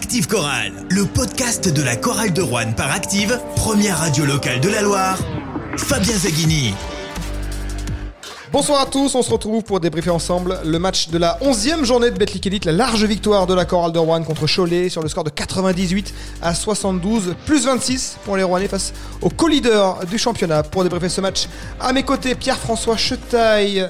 Active Chorale, le podcast de la chorale de Rouen par Active, première radio locale de la Loire, Fabien Zaghini. Bonsoir à tous, on se retrouve pour débriefer ensemble le match de la 11e journée de Betclic Élite, la large victoire de la chorale de Rouen contre Cholet sur le score de 98 à 72, plus 26 pour les Rouennais face au co-leader du championnat. Pour débriefer ce match, à mes côtés, Pierre-François Chetaille,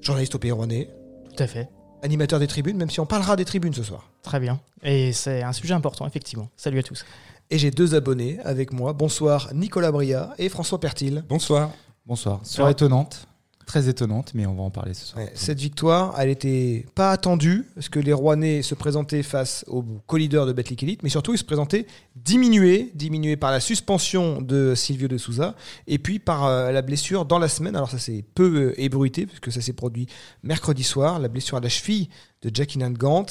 journaliste au Pays Rouennais. Tout à fait. Animateur des tribunes, même si on parlera des tribunes ce soir. Très bien, et c'est un sujet important, effectivement. Salut à tous. Et j'ai deux abonnés avec moi. Bonsoir Nicolas Bria et François Pertil. Bonsoir. Bonsoir. Soirée étonnante. Très étonnante, mais on va en parler ce soir. Cette victoire, elle n'était pas attendue, parce que les Rouennais se présentaient face au co-leader de Betclic Élite, mais surtout ils se présentaient diminués par la suspension de Silvio de Souza, et puis par la blessure dans la semaine. Alors ça s'est peu ébruité, puisque ça s'est produit mercredi soir, la blessure à la cheville de Jacky Nangant,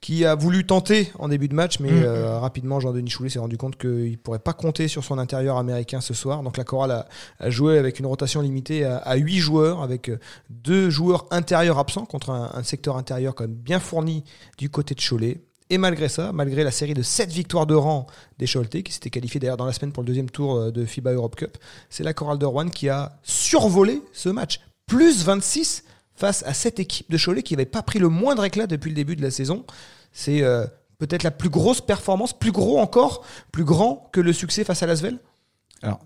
qui a voulu tenter en début de match, mais rapidement Jean-Denis Choulet s'est rendu compte qu'il ne pourrait pas compter sur son intérieur américain ce soir. Donc la chorale a joué avec une rotation limitée à 8 joueurs, avec 2 joueurs intérieurs absents contre un secteur intérieur quand même bien fourni du côté de Cholet. Et malgré ça, malgré la série de 7 victoires de rang des Choletais, qui s'étaient qualifiés d'ailleurs dans la semaine pour le deuxième tour de FIBA Europe Cup, c'est la chorale de Rouen qui a survolé ce match. Plus 26 face à cette équipe de Cholet qui n'avait pas pris le moindre éclat depuis le début de la saison. C'est peut-être la plus grosse performance, plus gros encore, plus grand que le succès face à l'Asvel. Alors,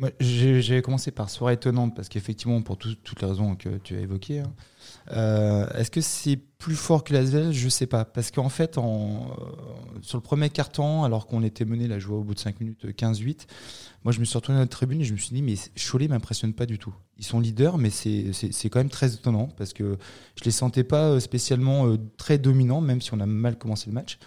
moi, j'ai commencé par soirée étonnante, parce qu'effectivement, pour toutes les raisons que tu as évoquées, hein, est-ce que c'est plus fort que l'Asvel ? Je ne sais pas. Parce qu'en fait, sur le premier quart-temps, alors qu'on était mené, la joie au bout de 5 minutes, 15-8, moi, je me suis retourné à la tribune et je me suis dit, mais Cholet ne m'impressionne pas du tout. Ils sont leaders, mais c'est quand même très étonnant, parce que je ne les sentais pas spécialement très dominants, même si on a mal commencé le match.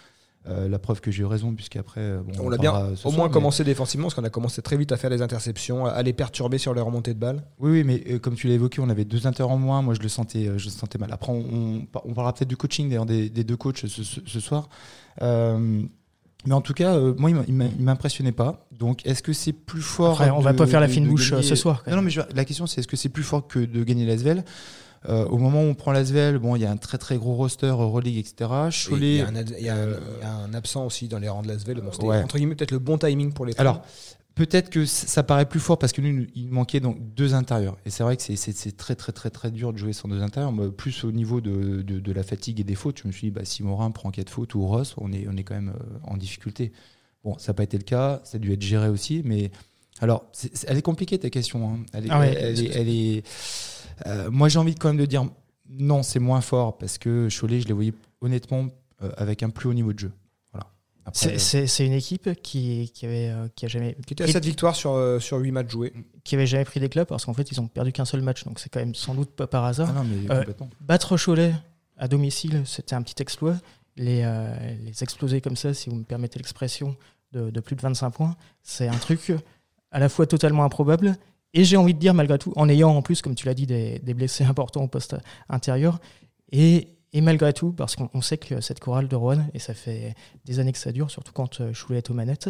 La preuve que j'ai eu raison, puisqu'après... Bon, on l'a bien au soir, moins mais... commencé défensivement, parce qu'on a commencé très vite à faire des interceptions, à les perturber sur les remontées de balles. Oui, mais comme tu l'as évoqué, on avait 2 inters en moins. Moi, je le sentais mal. Après, on parlera peut-être du coaching d'ailleurs, des 2 coachs ce soir. Mais en tout cas, moi, il m'impressionnait pas. Donc, est-ce que c'est plus fort... Après, on va pas faire la fine bouche ce soir. Non, mais la question, c'est est-ce que c'est plus fort que de gagner l'Asvel ? Au moment où on prend l'Asvel, bon, il y a un très très gros roster Euroleague, etc. Cholet, il y a un absent aussi dans les rangs de l'Asvel. Bon, c'était entre guillemets peut-être le bon timing pour les fans. Alors peut-être que ça paraît plus fort parce que nous il manquait donc 2 intérieurs. Et c'est vrai que c'est très très très très dur de jouer sans 2 intérieurs. Mais plus au niveau de la fatigue et des fautes, je me suis dit si Morin prend 4 fautes ou Ross, on est quand même en difficulté. Bon, ça n'a pas été le cas, ça a dû être géré aussi. Mais alors elle est compliquée ta question. Hein. Elle est moi, j'ai envie quand même de dire non, c'est moins fort, parce que Cholet, je les voyais honnêtement avec un plus haut niveau de jeu. Voilà. Après, c'est une équipe qui était à 7 victoires sur 8 matchs joués. Qui n'avait jamais pris d'éclat, parce qu'en fait, ils n'ont perdu qu'un seul match. Donc, c'est quand même sans doute pas par hasard. Ah non, mais complètement. Battre Cholet à domicile, c'était un petit exploit. Les exploser comme ça, si vous me permettez l'expression, de plus de 25 points, c'est un truc à la fois totalement improbable. Et j'ai envie de dire, malgré tout, en ayant en plus, comme tu l'as dit, des blessés importants au poste intérieur, et malgré tout, parce qu'on sait que cette chorale de Rouen, et ça fait des années que ça dure, surtout quand Choulet est aux manettes,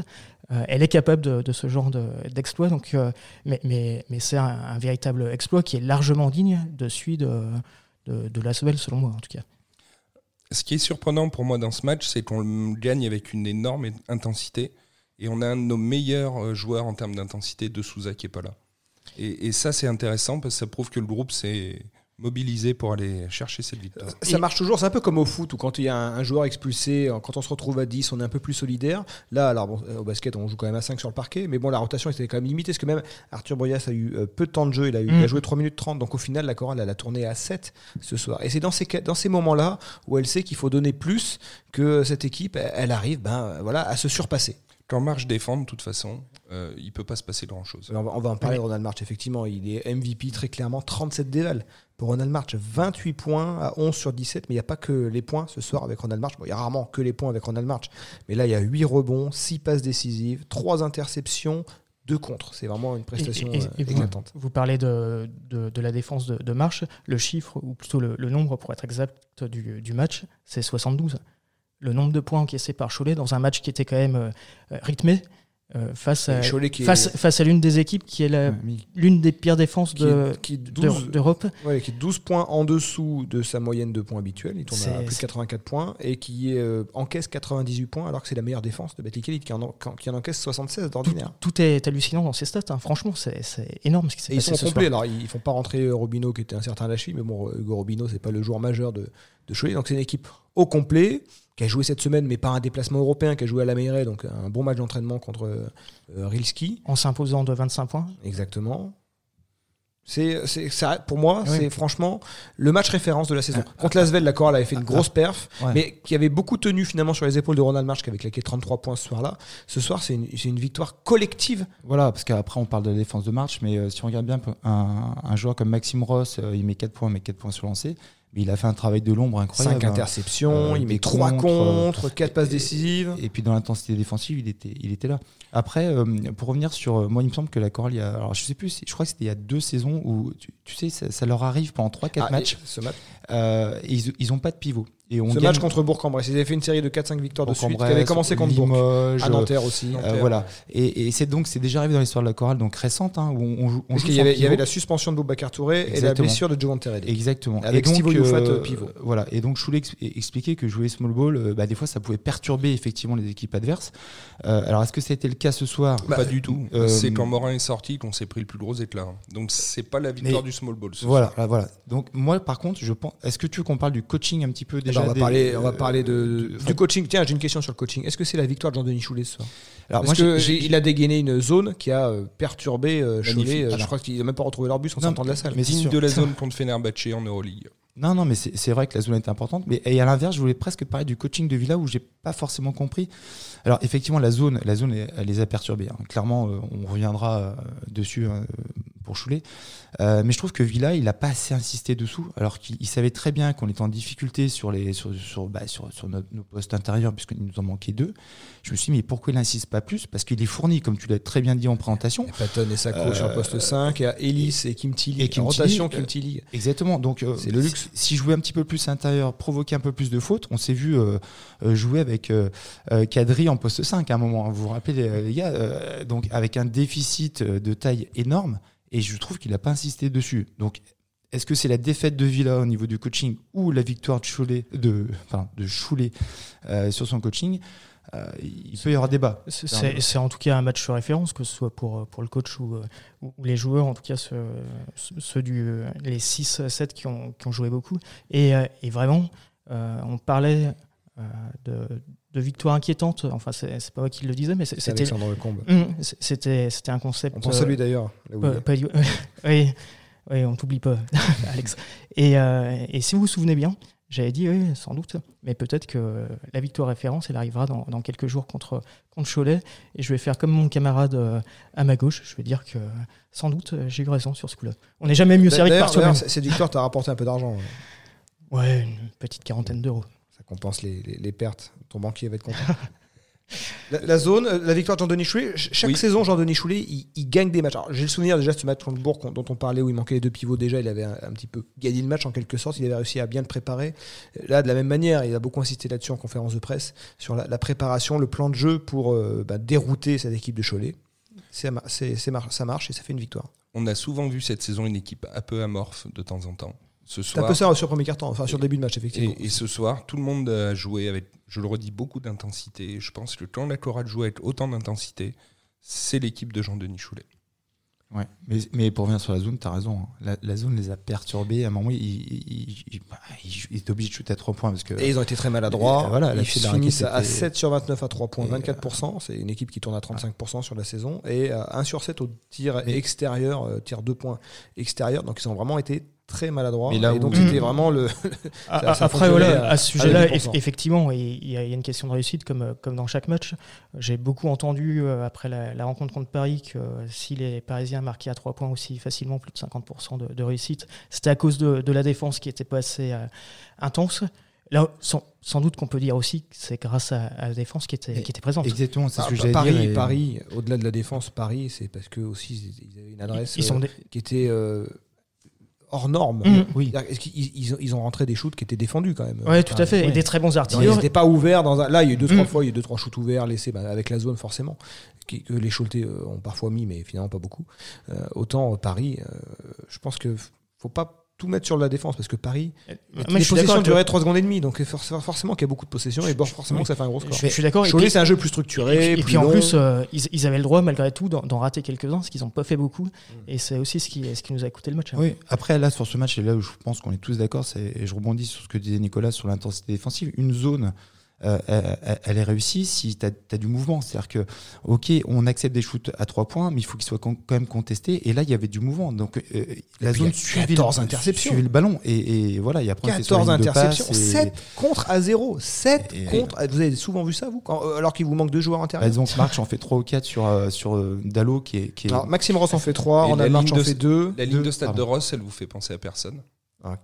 elle est capable de ce genre d'exploit. Donc, mais c'est un véritable exploit qui est largement digne de celui de l'Asvel, selon moi en tout cas. Ce qui est surprenant pour moi dans ce match, c'est qu'on le gagne avec une énorme intensité, et on a un de nos meilleurs joueurs en termes d'intensité, de Souza, qui n'est pas là. Et ça, c'est intéressant parce que ça prouve que le groupe s'est mobilisé pour aller chercher cette victoire. Ça marche toujours, c'est un peu comme au foot où quand il y a un joueur expulsé, quand on se retrouve à 10, on est un peu plus solidaire. Là, alors bon, au basket, on joue quand même à 5 sur le parquet, mais bon, la rotation était quand même limitée parce que même Arthur Boyas a eu peu de temps de jeu, il a joué 3 minutes 30, donc au final, la chorale, elle a tourné à 7 ce soir. Et c'est dans ces moments-là où elle sait qu'il faut donner plus, que cette équipe, elle arrive à se surpasser. Quand March défend, de toute façon, il ne peut pas se passer grand-chose. On va en parler de Ronald March, effectivement. Il est MVP très clairement, 37 dévales. Pour Ronald March, 28 points à 11 sur 17, mais il n'y a pas que les points ce soir avec Ronald March. Bon, il y a rarement que les points avec Ronald March. Mais là, il y a 8 rebonds, 6 passes décisives, 3 interceptions, 2 contres. C'est vraiment une prestation éclatante. Vous parlez de la défense de March. Le chiffre, ou plutôt le nombre pour être exact du match, c'est 72. Le nombre de points encaissés par Cholet dans un match qui était quand même rythmé, face à l'une des équipes qui est l'une des pires défenses d'Europe. Ouais, qui est 12 points en dessous de sa moyenne de points habituelle. Il tourne à plus de 84 points et qui encaisse 98 points alors que c'est la meilleure défense de Betclic Élite qui en encaisse 76 d'ordinaire. Tout est hallucinant dans ces stats. Hein. Franchement, c'est énorme ce qui s'est passé. Ils sont complets. Alors, ils ne font pas rentrer Robinho qui était un certain lâchis, mais bon, Hugo Robinho, ce n'est pas le joueur majeur de Cholet. Donc, c'est une équipe au complet, qui a joué cette semaine, mais par un déplacement européen, qui a joué à la Mairie, donc un bon match d'entraînement contre Rilski. En s'imposant de 25 points. Exactement. C'est ça, pour moi, oui. C'est franchement le match référence de la saison. Contre l'Asvel, la Coral avait fait une grosse perf, mais qui avait beaucoup tenu finalement sur les épaules de Ronald March, qui avait claqué 33 points ce soir-là. Ce soir, c'est une victoire collective. Voilà, parce qu'après, on parle de la défense de March, mais si on regarde bien, un joueur comme Maxime Ross, il met 4 points, sur lancée. Il a fait un travail de l'ombre incroyable. 5 interceptions, il met 3 contre, 4 passes décisives. Et puis dans l'intensité défensive, il était là. Après, pour revenir sur... Moi, il me semble que la Coral, alors, je sais plus, je crois que c'était il y a 2 saisons où, tu sais, ça leur arrive pendant 3-4 matchs. Ce match. Et ils n'ont pas de pivot. Et on gagne match contre Bourg-en-Bresse, ils avaient fait une série de 4-5 victoires de suite, qui avait commencé contre Bourg, à Nanterre aussi. Nanterre. Voilà. Et c'est déjà arrivé dans l'histoire de la Chorale, donc récente, hein, où on joue. Il y avait la suspension de Boubacar Touré et la blessure de Jovan Teredi. Exactement. Avec Steve Youfat, pivot. Voilà. Et donc Choulet expliquait que jouer small ball, des fois ça pouvait perturber effectivement les équipes adverses. Alors est-ce que c'était le cas ce soir? Pas du tout. C'est quand Morin est sorti qu'on s'est pris le plus gros éclat. Donc c'est pas la victoire du small ball. Voilà. Donc moi par contre, je pense. Est-ce que tu veux qu'on parle du coaching un petit peu déjà? On va parler du coaching. Tiens, j'ai une question sur le coaching. Est-ce que c'est la victoire de Jean-Denis Choulet ce soir? Alors, il a dégainé une zone qui a perturbé Choulet. Je crois qu'ils n'ont même pas retrouvé leur bus en sortant de la salle. Mais signe de la zone contre Fenerbahçe en Euroleague. Non, mais c'est vrai que la zone est importante. Et à l'inverse, je voulais presque parler du coaching de Villa où je n'ai pas forcément compris. Alors, effectivement, la zone elle les a perturbés. Hein. Clairement, on reviendra dessus pour Choulet. Mais je trouve que Villa, il n'a pas assez insisté dessous, alors qu'il savait très bien qu'on était en difficulté sur nos postes intérieurs, puisqu'il nous en manquait 2. Je me suis dit, mais pourquoi il n'insiste pas plus? Parce qu'il est fourni, comme tu l'as très bien dit en présentation. Et Patton et Saccroche en poste 5, et Elis et Kim Tilly. En rotation, Kim Tilly. Exactement. Donc, c'est le luxe. Si jouer un petit peu plus intérieur, provoquer un peu plus de fautes, on s'est vu jouer avec Kadri en poste 5 à un moment. Vous vous rappelez, les gars, donc avec un déficit de taille énorme, et je trouve qu'il n'a pas insisté dessus. Donc, est-ce que c'est la défaite de Villa au niveau du coaching ou la victoire de Choulet sur son coaching? Il peut y avoir débat. C'est en tout cas un match sur référence, que ce soit pour le coach ou les joueurs, en tout cas les 6-7 qui ont joué beaucoup. Et vraiment, on parlait de victoire inquiétante. Enfin, c'est pas moi qui le disais, mais c'était Alexandre Comte. C'était un concept. On pense à lui d'ailleurs. Oui, on t'oublie pas, Alex. Et si vous vous souvenez bien, j'avais dit, oui, sans doute, mais peut-être que la victoire référence, elle arrivera dans quelques jours contre Cholet. Et je vais faire comme mon camarade à ma gauche. Je vais dire que, sans doute, j'ai eu raison sur ce coup-là. On n'est jamais mieux servi que par soi-même. Cette victoire t'a rapporté un peu d'argent. Ouais, une petite quarantaine d'euros. Ça compense les pertes. Ton banquier va être content. La zone, la victoire de Jean-Denis Choulet. Chaque saison, Jean-Denis Choulet, il gagne des matchs. Alors, j'ai le souvenir déjà de ce match contre Bourg dont on parlait, où il manquait les 2 pivots déjà. Il avait un petit peu gagné le match en quelque sorte. Il avait réussi à bien le préparer. Là, de la même manière, il a beaucoup insisté là-dessus en conférence de presse, sur la préparation, le plan de jeu pour dérouter cette équipe de Cholet. Ça marche et ça fait une victoire. On a souvent vu cette saison une équipe un peu amorphe de temps en temps. C'est un peu ça sur le premier quart-temps, enfin sur le début de match, effectivement. Et ce soir, tout le monde a joué avec, je le redis, beaucoup d'intensité. Je pense que quand la Chorale joue avec autant d'intensité, c'est l'équipe de Jean-Denis Choulet. Ouais, mais pour revenir sur la zone, tu as raison. La zone les a perturbés. À un moment, ils étaient obligés de shooter à 3 points. Parce que et ils ont été très maladroits. Ils finissent à 7 sur 29 à 3 points, 24%. C'est une équipe qui tourne à 35% sur la saison. Et 1 sur 7 au tir extérieur, tir 2 points extérieur. Donc ils ont vraiment été très maladroit, et donc c'était vraiment le... Après, voilà, à ce sujet-là, effectivement, il y a une question de réussite, comme dans chaque match. J'ai beaucoup entendu, après la rencontre contre Paris, que si les Parisiens marquaient à 3 points aussi facilement, plus de 50% de réussite, c'était à cause de la défense qui n'était pas assez intense. Là, sans doute qu'on peut dire aussi que c'est grâce à la défense qui était présente. Exactement, c'est ce que j'allais dire. Paris, au-delà de la défense, c'est parce que aussi ils avaient une adresse qui était... hors norme. Mmh. Oui. Ils ont rentré des shoots qui étaient défendus quand même. Oui, tout à fait. Et des très bons artilleurs. Ils n'étaient pas ouverts. Là, il y a eu 2-3 fois, il y a eu 2-3 shoots ouverts laissés avec la zone forcément, que les Choletais ont parfois mis, mais finalement pas beaucoup. Autant Paris, je pense qu'il ne faut pas tout mettre sur la défense, parce que Paris, les possessions duraient 3 secondes et demie, donc forcément qu'il y a beaucoup de possessions, et forcément que ça fait un gros score. Je suis d'accord. Cholet, c'est un jeu plus structuré, et puis en plus, ils avaient le droit, malgré tout, d'en rater quelques-uns, ce qu'ils n'ont pas fait beaucoup, et c'est aussi ce qui nous a coûté le match. Oui, après, là, sur ce match, et là où je pense qu'on est tous d'accord, et je rebondis sur ce que disait Nicolas sur l'intensité défensive, une zone, elle est réussie si t'as du mouvement. C'est-à-dire que, ok, on accepte des shoots à 3 points, mais il faut qu'ils soient quand même contestés. Et là, il y avait du mouvement. Donc, la zone suivait le ballon. Et voilà, il y a 14 interceptions, passe, 7 contre à 0. 7 contre. Vous avez souvent vu ça, vous, alors qu'il vous manque 2 joueurs intérieurs. Bah, donc, March en fait 3 ou 4 sur Dallo qui est... Alors, Maxime Ross en fait 3, Ronald March en fait 2. La ligne de stade de Ross, elle vous fait penser à personne.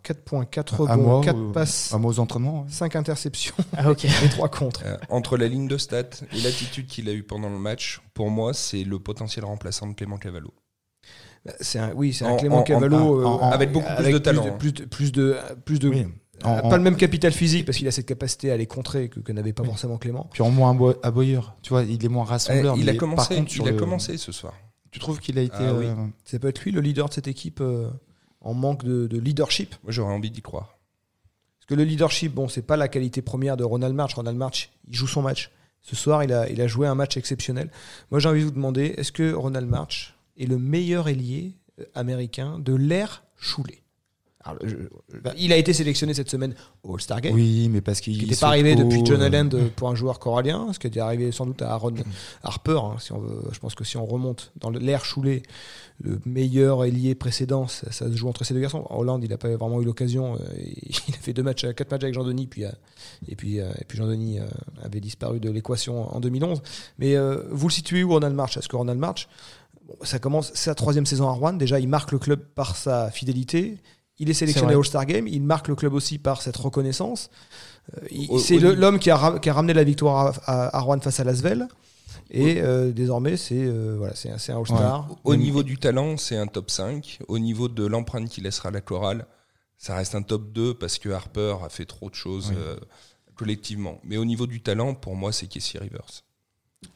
4 points, 4 rebonds, 4 passes, à moi aux entraînements, 5 interceptions et 3 contre. Entre la ligne de stats et l'attitude qu'il a eue pendant le match, pour moi, c'est le potentiel remplaçant de Clément Cavallo. C'est un Clément Cavallo avec beaucoup plus de talent. Plus de oui. Pas le même capital physique, parce qu'il a cette capacité à les contrer que n'avait pas forcément Clément. Puis en moins à Boyure, tu vois, il est moins rassembleur. Il a commencé ce soir. Tu trouves qu'il a été... Ah, oui. Ça peut être lui, le leader de cette équipe en manque de leadership. Moi, j'aurais envie d'y croire. Parce que le leadership, c'est pas la qualité première de Ronald March. Ronald March, il joue son match. Ce soir, il a joué un match exceptionnel. Moi, j'ai envie de vous demander, est-ce que Ronald March est le meilleur ailier américain de l'ère Choulet? Alors, il a été sélectionné cette semaine au All-Star Game. Oui, mais parce qu'il n'était pas arrivé depuis John Holland pour un joueur corallien, ce qui est arrivé sans doute à Aaron Harper. Si on veut, je pense que si on remonte dans l'ère Choulet, le meilleur ailier précédent, ça se joue entre ces deux garçons. Hollande, il n'a pas vraiment eu l'occasion. Il a fait 4 matchs avec Jean-Denis, puis Jean-Denis avait disparu de l'équation en 2011. Mais vous le situez où, Ronald March? Est-ce que Ronald March, ça commence sa 3e saison à Rouen. Déjà, il marque le club par sa fidélité. Il est sélectionné au All-Star Game, il marque le club aussi par cette reconnaissance. L'homme qui a ramené la victoire à Rouen face à l'Asvel. Et désormais, c'est un All-Star. Ouais. Au niveau du talent, c'est un top 5. Au niveau de l'empreinte qu'il laissera à la chorale, ça reste un top 2 parce que Harper a fait trop de choses collectivement. Mais au niveau du talent, pour moi, c'est Casey Rivers.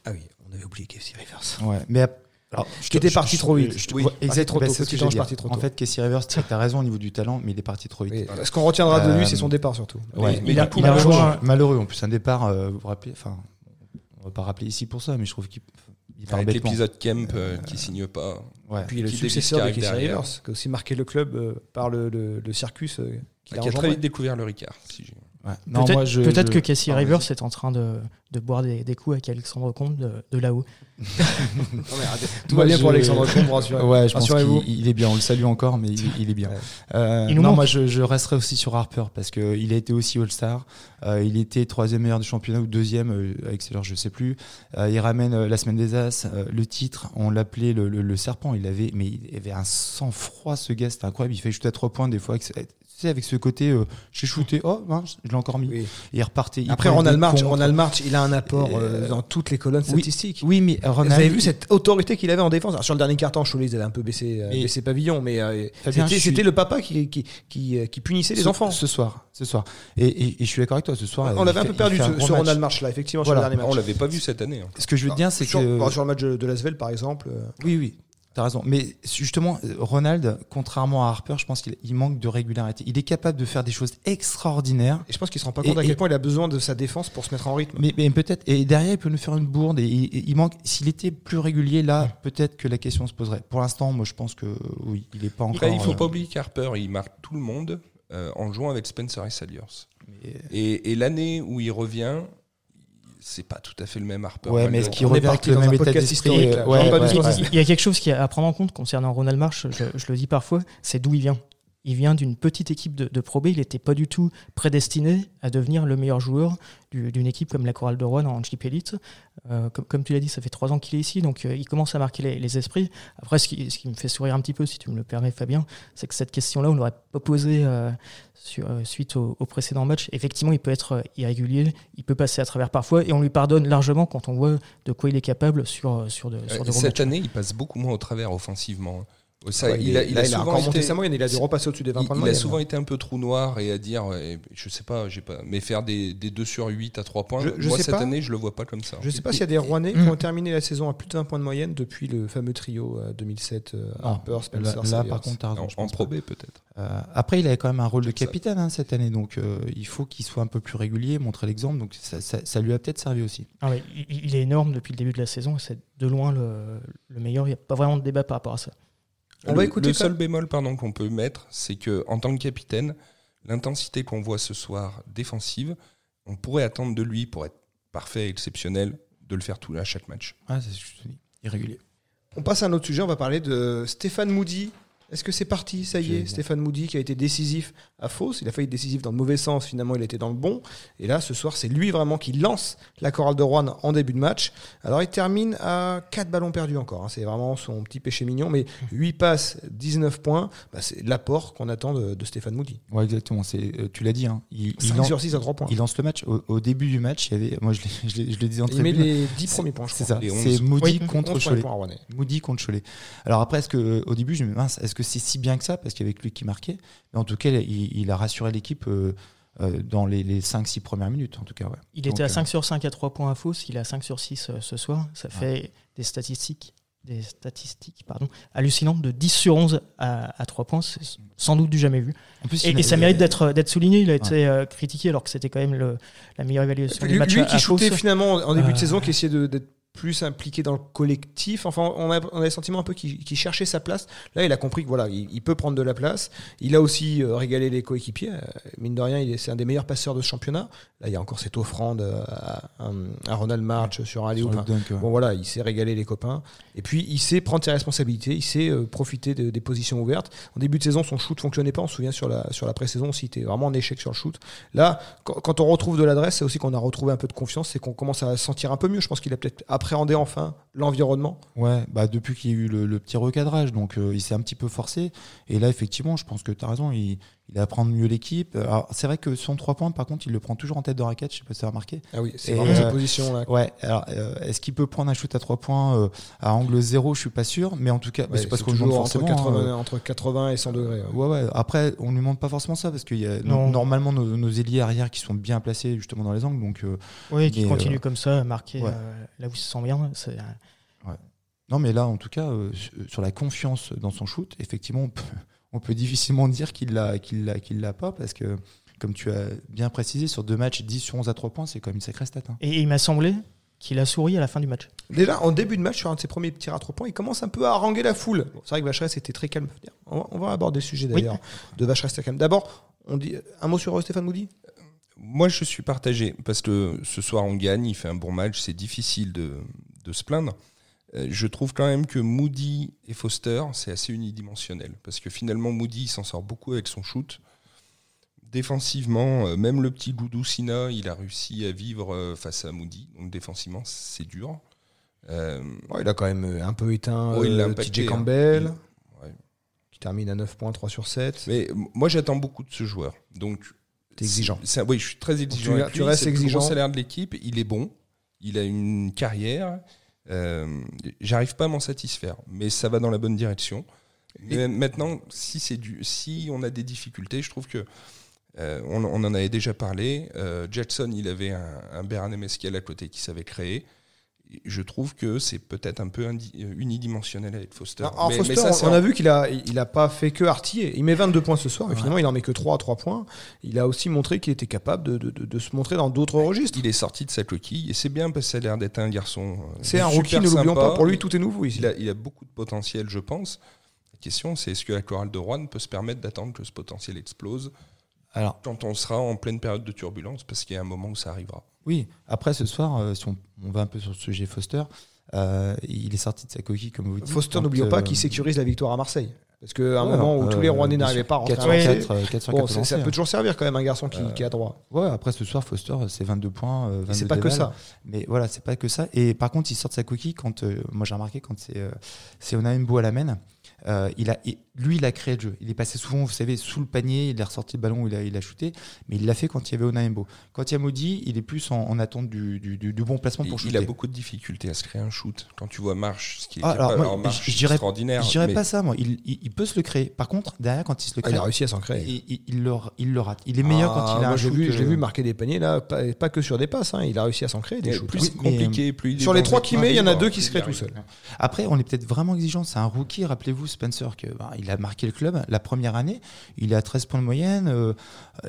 Ah oui, on avait oublié Casey Rivers. Ouais, mais qui était parti trop vite. En fait, Casey Rivers, t'as raison au niveau du talent, mais il est parti trop vite. Ce qu'on retiendra de lui, c'est son départ surtout. Ouais. Mais il a un joueur malheureux. En plus, un départ, on va pas rappeler ici pour ça, mais je trouve qu'il part bêtement. Avec l'épisode Kemp qui signe pas. Ouais. Puis le successeur de Casey Rivers, qui a aussi marqué le club par le circus. Qui a très vite découvert le Ricard. Ouais. Peut-être que Casey Rivers est en train de boire des coups avec Alexandre Comte de là-haut. Tout va bien pour Alexandre Comte, rassurez-vous. Ouais, je pense qu'il est bien, on le salue encore, mais il est bien. Ouais. Moi je resterai aussi sur Harper parce qu'il a été aussi All-Star. Il était 3e meilleur du championnat ou 2e, avec ses heures, je ne sais plus. Il ramène la semaine des As, le titre, on l'appelait le serpent. Il avait un sang-froid, ce gars, c'était incroyable. Il fait juste à 3 points des fois. Avec ce côté, j'ai shooté, je l'ai encore mis. Oui. Et il repartait. Après, Ronald March, il a un apport dans toutes les colonnes statistiques. Oui, mais vous avez vu cette autorité qu'il avait en défense. Alors, sur le dernier quart-temps, Cholet, il avait un peu baissé pavillon, mais c'était le papa qui punissait les enfants. Ce soir. Et je suis d'accord avec toi, ce soir. On l'avait un peu perdu, ce Ronald March, là, effectivement, sur le dernier match. On l'avait pas vu cette année. Ce que je veux dire, c'est que. Sur le match de l'Asvel, par exemple. Oui. T'as raison, mais justement, Ronald, contrairement à Harper, je pense qu'il manque de régularité. Il est capable de faire des choses extraordinaires. Et je pense qu'il se rend pas compte à quel point il a besoin de sa défense pour se mettre en rythme. Mais peut-être. Et derrière, il peut nous faire une bourde. Et il manque. S'il était plus régulier, là, peut-être que la question se poserait. Pour l'instant, moi, je pense que oui, il est pas encore. Il faut pas oublier qu'Harper, il marque tout le monde en jouant avec Spencer et Saliers. Et l'année où il revient. C'est pas tout à fait le même Harper. Ouais, mais est-ce qu'il revient le même état d'esprit? Il y a quelque chose qui est à prendre en compte concernant Ronald March, je le dis parfois, c'est d'où il vient. Il vient d'une petite équipe de Pro B, il n'était pas du tout prédestiné à devenir le meilleur joueur d'une équipe comme la Chorale de Rouen en Betclic Élite. Comme tu l'as dit, ça fait 3 ans qu'il est ici, donc il commence à marquer les esprits. Après, ce qui me fait sourire un petit peu, si tu me le permets Fabien, c'est que cette question-là, on ne l'aurait pas posée suite au précédent match. Effectivement, il peut être irrégulier, il peut passer à travers parfois, et on lui pardonne largement quand on voit de quoi il est capable sur de gros matchs. Cette année, il passe beaucoup moins au travers offensivement. Il a encore monté sa moyenne, il a dû repasser au-dessus des 20 points de moyenne. Il a souvent été un peu trou noir et à dire, je sais pas, mais faire des 2 sur 8 à 3 points, moi cette année je le vois pas comme ça. Je sais pas s'il y a des Rouennais qui ont terminé la saison à plus de 20 points de moyenne depuis le fameux trio 2007, Harper, Spencer, Là par contre, en Pro B peut-être. Après il avait quand même un rôle de capitaine cette année, donc il faut qu'il soit un peu plus régulier, montrer l'exemple, donc ça lui a peut-être servi aussi. Il est énorme depuis le début de la saison, c'est de loin le meilleur, il n'y a pas vraiment de débat par rapport à ça. Le seul bémol qu'on peut mettre, c'est qu'en tant que capitaine, l'intensité qu'on voit ce soir défensive, on pourrait attendre de lui, pour être parfait et exceptionnel, de le faire tout à chaque match. Ah, c'est ce que je te dis, irrégulier. On passe à un autre sujet, on va parler de Stéphane Moody. Est-ce que c'est parti, ça y est, Stéphane Moody qui a été décisif à Fos, il a failli être décisif dans le mauvais sens, finalement il était dans le bon, et là ce soir c'est lui vraiment qui lance la chorale de Rouen en début de match. Alors il termine à 4 ballons perdus encore, c'est vraiment son petit péché mignon, mais 8 passes, 19 points, c'est l'apport qu'on attend de Stéphane Moody. Ouais, exactement, tu l'as dit, hein. 5 sur 6 à 3 points. Il lance le match, au début du match, il y avait, moi je le disais en tribune. Il met les 10 premiers points, je crois. C'est ça, c'est Moody contre Cholet. Moody contre Cholet. Alors après, au début je me dis, mince, est-ce que c'est si bien que ça, parce qu'il y avait que lui qui marquait. Mais en tout cas, il a rassuré l'équipe dans les 5-6 premières minutes. En tout cas, ouais. Il était à 5 sur 5 à 3 points à Fos, il est à 5 sur 6 ce soir. Ça fait des statistiques hallucinantes de 10 sur 11 à 3 points. C'est sans doute du jamais vu. En plus, et ça mérite d'être souligné. Il a été critiqué alors que c'était quand même la meilleure évaluation du match. Lui qui shootait finalement en début de saison, qui essayait d'être plus impliqué dans le collectif. Enfin, on a le sentiment un peu qu'il cherchait sa place. Là, il a compris que il peut prendre de la place. Il a aussi régalé les coéquipiers. Mine de rien, c'est un des meilleurs passeurs de ce championnat. Là, il y a encore cette offrande à Ronald March sur un alley-oop. Il sait régaler les copains. Et puis, il sait prendre ses responsabilités. Il sait profiter des positions ouvertes. En début de saison, son shoot fonctionnait pas. On se souvient sur la pré-saison aussi, il était vraiment en échec sur le shoot. Là, quand on retrouve de l'adresse, c'est aussi qu'on a retrouvé un peu de confiance. C'est qu'on commence à sentir un peu mieux. Je pense qu'il a peut-être appréhender enfin l'environnement. Ouais, depuis qu'il y a eu le petit recadrage, donc il s'est un petit peu forcé. Et là, effectivement, je pense que tu as raison, il apprend mieux l'équipe. Alors, c'est vrai que son 3 points, par contre, il le prend toujours en tête de raquette, je sais pas si tu as remarqué. Ah oui, c'est vraiment cette position-là. Ouais, alors est-ce qu'il peut prendre un shoot à 3 points à angle 0, je suis pas sûr, mais en tout cas, c'est parce qu'on joue forcément. Entre 80 et 100 degrés. Ouais. Après, on ne lui montre pas forcément ça, parce qu'il y a normalement nos ailiers arrière qui sont bien placés justement dans les angles. Donc, qui continuent comme ça à marquer là où ils se sentent bien. Non, mais là, en tout cas, sur la confiance dans son shoot, effectivement, on peut difficilement dire qu'il l'a pas, parce que, comme tu as bien précisé, sur 2 matchs, 10 sur 11 à 3 points, c'est quand même une sacrée stat. Hein. Et il m'a semblé qu'il a souri à la fin du match. Déjà, en début de match, sur un de ses premiers tirs à 3 points, il commence un peu à haranguer la foule. Bon, c'est vrai que Vacheresse était très calme. On va aborder le sujet d'ailleurs de Vacheresse très calme. D'abord, on dit un mot sur Stéphane Moody. Moi, je suis partagé, parce que ce soir, on gagne, il fait un bon match, c'est difficile de se plaindre. Je trouve quand même que Moody et Foster, c'est assez unidimensionnel. Parce que finalement, Moody, il s'en sort beaucoup avec son shoot. Défensivement, même le petit Goudou Sina, il a réussi à vivre face à Moody. Donc défensivement, c'est dur. Il a quand même un peu éteint TJ Campbell, qui termine à 9 points, 3 sur 7. Mais moi, j'attends beaucoup de ce joueur. Donc, t'es exigeant. Oui, je suis très exigeant. Donc, tu restes exigeant. Le salaire de l'équipe, il est bon. Il a une carrière... j'arrive pas à m'en satisfaire, mais ça va dans la bonne direction. Et maintenant, si on a des difficultés, je trouve que on en avait déjà parlé. Jackson, il avait un Berhan Mesquiel à côté qui savait créer. Je trouve que c'est peut-être un peu unidimensionnel avec Foster. Foster, on a vu qu'il a pas fait que artiller. Il met 22 points ce soir, mais finalement, il en met que 3 à 3 points. Il a aussi montré qu'il était capable de se montrer dans d'autres registres. Il est sorti de sa coquille, et c'est bien parce que ça a l'air d'être un garçon. C'est un rookie, ne l'oublions pas. Pour lui, tout est nouveau ici. Il a beaucoup de potentiel, je pense. La question, c'est est-ce que la chorale de Rouen peut se permettre d'attendre que ce potentiel explose quand on sera en pleine période de turbulence, parce qu'il y a un moment où ça arrivera. Oui, après ce soir, si on va un peu sur le sujet Foster, il est sorti de sa coquille, comme vous dites. Foster, n'oublions pas qu'il sécurise la victoire à Marseille. Parce qu'à un moment où tous les Rouennais n'arrivaient pas à rentrer à Marseille, ça peut toujours servir quand même un garçon qui a droit. Ouais, après ce soir, Foster, c'est 22 points. 22 c'est pas que ça. Mais voilà, c'est pas que ça. Et par contre, il sort de sa coquille quand, moi j'ai remarqué, quand c'est Onaembo à la mène. Il a créé le jeu. Il est passé souvent, vous savez, sous le panier, il a ressorti le ballon, il a shooté, mais il l'a fait quand il y avait Onaembo. Quand il y a Moody, il est plus en attente du bon placement pour shooter. Il a beaucoup de difficultés à se créer un shoot. Quand tu vois March, ce qui est extraordinaire. Je dirais pas ça, moi. Il peut se le créer. Par contre, derrière, quand il se le crée, il a réussi à s'en créer. Il le rate. Il est meilleur quand il a un shoot. Je l'ai vu marquer des paniers, là, pas que sur des passes. Hein. Il a réussi à s'en créer des shoots. Plus compliqué, plus sur les 3 qu'il met, il y en a 2 qui se créent tout seul. Après, on est peut-être vraiment exigeant. C'est un rookie, rappelez-vous, Spencer, il a marqué le club la première année, il est à 13 points de moyenne,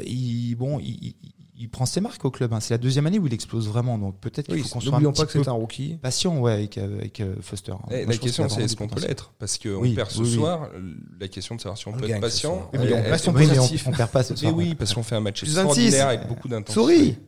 il prend ses marques au club, hein. C'est la deuxième année où il explose vraiment, donc peut-être qu'il faut qu'on soit un petit peu rookie patient avec Foster. Hein. La question c'est est-ce qu'on peut l'être, parce qu'on perd ce soir, la question de savoir si on peut être patient, mais on perd pas ce soir. Mais oui, parce qu'on fait un match extraordinaire avec beaucoup d'intensité. Souris.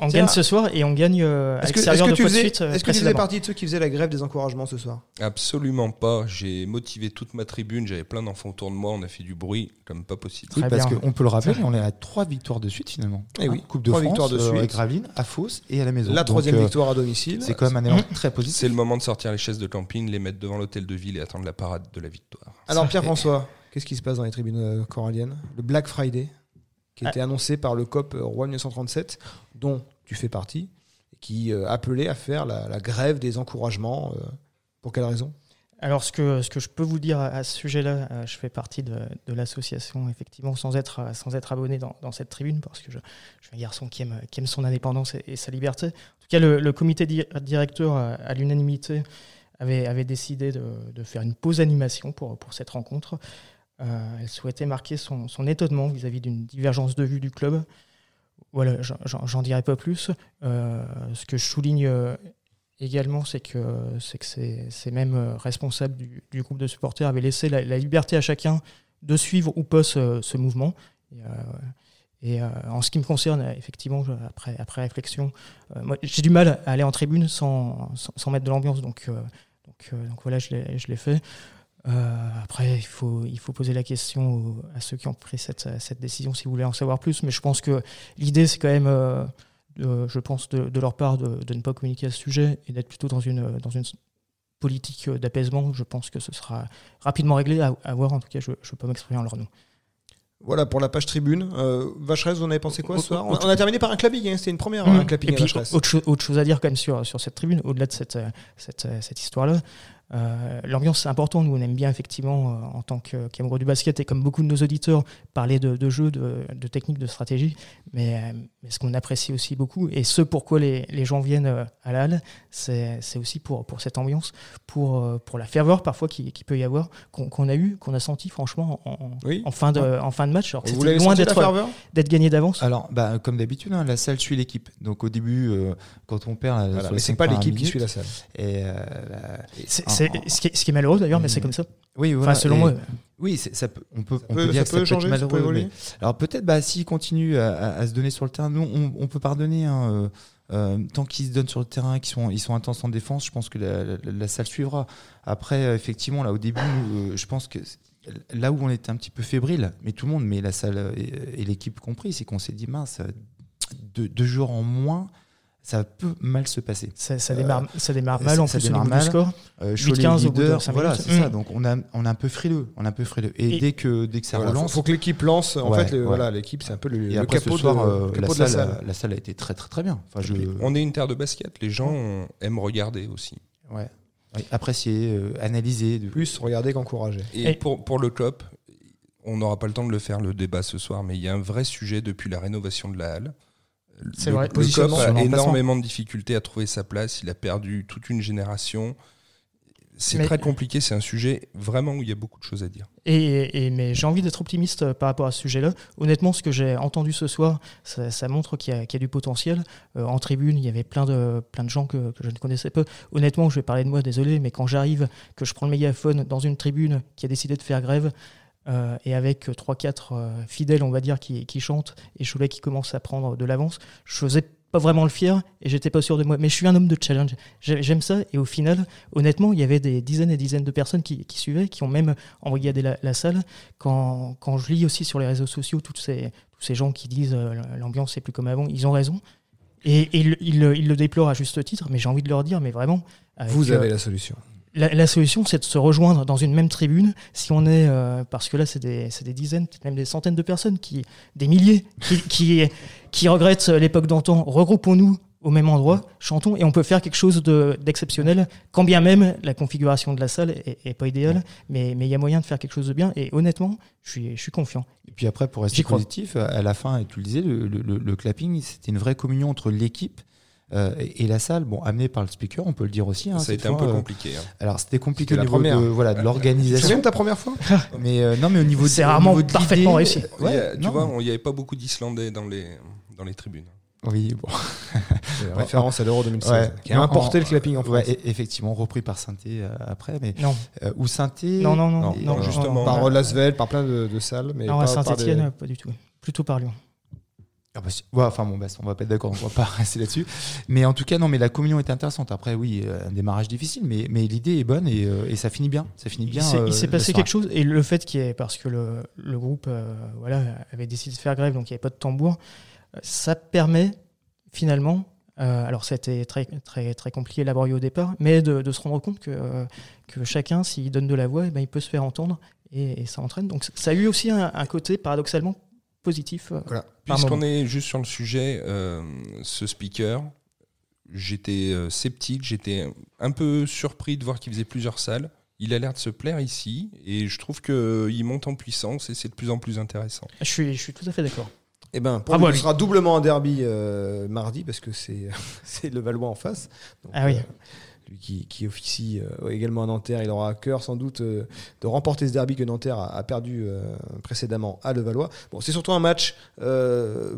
On gagne ce soir et on gagne à l'extérieur de suite. Est-ce que tu faisais partie de ceux qui faisaient la grève des encouragements ce soir ? Absolument pas. J'ai motivé toute ma tribune. J'avais plein d'enfants autour de moi. On a fait du bruit comme pas possible. Oui, parce qu'on peut le rappeler, on est à 3 victoires de suite finalement. Et oui, Coupe de France, avec Gravelines, à Fos et à la maison. La 3e victoire à domicile. C'est quand même un élan très positif. C'est le moment de sortir les chaises de camping, les mettre devant l'hôtel de ville et attendre la parade de la victoire. Alors Pierre-François, qu'est-ce qui se passe dans les tribunes coralliennes ? Le Black Friday qui était annoncé par le COP Rouen 1937, dont tu fais partie, qui appelait à faire la grève des encouragements. Pour quelle raison ? Alors, ce que je peux vous dire à ce sujet-là, je fais partie de l'association, effectivement, sans être abonné dans cette tribune, parce que je suis un garçon qui aime son indépendance et sa liberté. En tout cas, le comité directeur, à l'unanimité, avait décidé de faire une pause animation pour cette rencontre. Elle souhaitait marquer son étonnement vis-à-vis d'une divergence de vue du club. Voilà, j'en dirai pas plus. Ce que je souligne également, c'est que ces mêmes responsables du groupe de supporters avaient laissé la liberté à chacun de suivre ou pas ce mouvement. Et en ce qui me concerne, effectivement, après réflexion, moi, j'ai du mal à aller en tribune sans mettre de l'ambiance. Donc voilà, je l'ai fait. Après, il faut poser la question à ceux qui ont pris cette décision si vous voulez en savoir plus, mais je pense que l'idée c'est quand même de leur part de ne pas communiquer à ce sujet et d'être plutôt dans une politique d'apaisement. Je pense que ce sera rapidement réglé, à voir. En tout cas, je ne peux pas m'exprimer en leur nom. Voilà pour la page tribune. Vacheresse, vous en avez pensé quoi ce soir ? On a terminé par un clapping, hein, c'était une première. Un clapping. Et puis autre chose à dire quand même sur cette tribune, au-delà de cette histoire-là, l'ambiance c'est important. Nous on aime bien effectivement, en tant qu'amoureux du basket et comme beaucoup de nos auditeurs, parler de jeux, de techniques, de stratégies, mais ce qu'on apprécie aussi beaucoup et ce pourquoi les gens viennent à la Halle, c'est aussi pour cette ambiance, pour la ferveur parfois qui peut y avoir, qu'on a senti franchement en fin de match. Alors c'était loin d'être gagné d'avance. Alors comme d'habitude, hein, la salle suit l'équipe, donc au début quand on perd mais c'est pas l'équipe qui suit la salle ce qui est malheureux d'ailleurs, mais c'est comme ça. Oui, voilà. Enfin, selon moi. Oui, on peut dire que ça peut changer, être malheureux. Ça peut évoluer. Alors peut-être, s'il continue à se donner sur le terrain, nous, on peut pardonner. Hein, tant qu'ils se donnent sur le terrain, qu'ils sont intenses en défense, je pense que la salle suivra. Après, effectivement, là au début, je pense que là où on était un petit peu fébrile, mais tout le monde, mais la salle et l'équipe compris, c'est qu'on s'est dit mince, 2 joueurs en moins. Ça peut mal se passer. Ça démarre mal en plus au niveau du score. Cholet leader, voilà, c'est ça. Donc on est un peu frileux. Et dès que ça relance, il faut que l'équipe lance. En fait, l'équipe c'est un peu le capot de la salle. La salle a été très très très bien. Enfin, on est une terre de basket. Les gens aiment regarder aussi. Ouais. Oui. Apprécier, analyser, plus regarder qu'encourager. Et pour le COP, on n'aura pas le temps de le faire le débat ce soir, mais il y a un vrai sujet depuis la rénovation de la Halle. C'est vrai, le COP a énormément de difficultés à trouver sa place, il a perdu toute une génération. C'est très compliqué, c'est un sujet vraiment où il y a beaucoup de choses à dire. Mais j'ai envie d'être optimiste par rapport à ce sujet-là. Honnêtement, ce que j'ai entendu ce soir, ça montre qu'il y a du potentiel. En tribune, il y avait plein de gens que je ne connaissais pas. Honnêtement, je vais parler de moi, désolé, mais quand j'arrive, que je prends le mégaphone dans une tribune qui a décidé de faire grève, et avec 3-4 fidèles, on va dire, qui chantent, et Choulet qui commence à prendre de l'avance, je faisais pas vraiment le fier et j'étais pas sûr de moi, mais je suis un homme de challenge, j'aime ça, et au final honnêtement il y avait des dizaines et dizaines de personnes qui suivaient, qui ont même envoyé la salle. Quand je lis aussi sur les réseaux sociaux tous ces gens qui disent l'ambiance c'est plus comme avant, ils ont raison. Et ils le déplorent à juste titre, mais j'ai envie de leur dire, mais vraiment... Vous avez la solution. La solution, c'est de se rejoindre dans une même tribune. Si on est, parce que là, c'est des dizaines, peut-être même des centaines de personnes, des milliers, qui regrettent l'époque d'antan. Regroupons-nous au même endroit, chantons, et on peut faire quelque chose d'exceptionnel, quand bien même la configuration de la salle est pas idéale, mais il y a moyen de faire quelque chose de bien. Et honnêtement, je suis confiant. Et puis après, pour rester positif, à la fin, tu le disais, le clapping, c'était une vraie communion entre l'équipe et la salle, bon, amenée par le speaker, on peut le dire aussi. Hein, ça a été un peu compliqué. Alors, c'était compliqué au niveau de l'organisation. C'est même ta première fois. mais au niveau c'est rarement parfaitement réussi. Tu vois, il n'y avait pas beaucoup d'Islandais dans les tribunes. Oui, bon. Référence à l'Euro 2016, qui a importé le clapping en France. Effectivement, repris par Sainté après, mais non. Ou Sainté. Non, justement. Par Asvel, par plein de salles, mais non, Saint-Étienne, pas du tout. Plutôt par Lyon. On va pas être d'accord, on va pas rester là-dessus. Mais en tout cas, non, mais la communion est intéressante. Après, oui, un démarrage difficile, mais l'idée est bonne et ça finit bien. Ça finit bien. Il s'est passé quelque chose, et le fait qu'il y ait, parce que le groupe, avait décidé de faire grève, donc il n'y avait pas de tambour. Ça permet finalement, alors c'était très, très, très compliqué, laborieux au départ, mais de se rendre compte que chacun, s'il donne de la voix, il peut se faire entendre et ça entraîne. Donc ça a eu aussi un côté paradoxalement positif. Voilà. Puisqu'on est juste sur le sujet, ce speaker, j'étais sceptique, j'étais un peu surpris de voir qu'il faisait plusieurs salles. Il a l'air de se plaire ici et je trouve qu'il monte en puissance et c'est de plus en plus intéressant. Je suis tout à fait d'accord. Eh ben, ce sera doublement un derby mardi parce que c'est Levallois en face. Donc, lui qui officie également à Nanterre, il aura à cœur sans doute de remporter ce derby que Nanterre a perdu précédemment à Levallois. Bon, c'est surtout un match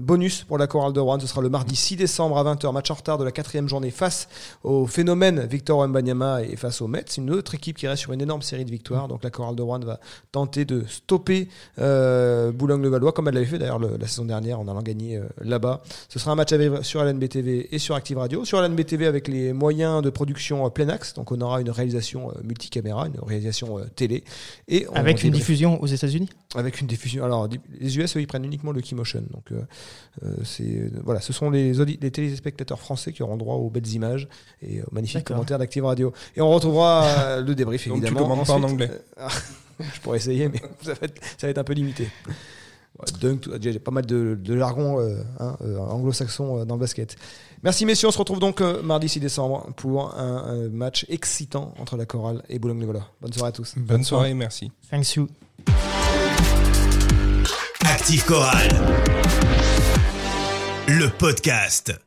bonus pour la chorale de Rouen. Ce sera le mardi 6 décembre à 20h, match en retard de la 4e journée face au phénomène Victor Wembanyama et face au Metz. C'est une autre équipe qui reste sur une énorme série de victoires. Donc la chorale de Rouen va tenter de stopper Boulogne-Levallois comme elle l'avait fait d'ailleurs la saison dernière en allant gagner là-bas. Ce sera un match sur LNBTV et sur Active Radio. Sur LNBTV avec les moyens de production plein axe, donc on aura une réalisation multicaméra, une réalisation télé et avec une diffusion aux États-Unis. Avec une diffusion. Alors les US ils prennent uniquement le Keymotion, donc ce sont les téléspectateurs français qui auront droit aux belles images et aux magnifiques commentaires d'Active Radio. Et on retrouvera le débrief évidemment. Donc tu commandes pas en anglais. Je pourrais essayer, mais ça va être un peu limité. Dunk, j'ai pas mal de jargon anglo-saxon dans le basket. Merci messieurs, on se retrouve donc mardi 6 décembre pour un match excitant entre la chorale et Boulogne-Levallois. Bonne soirée à tous. Bonne soirée, merci. Thanks you. Active Chorale, le podcast.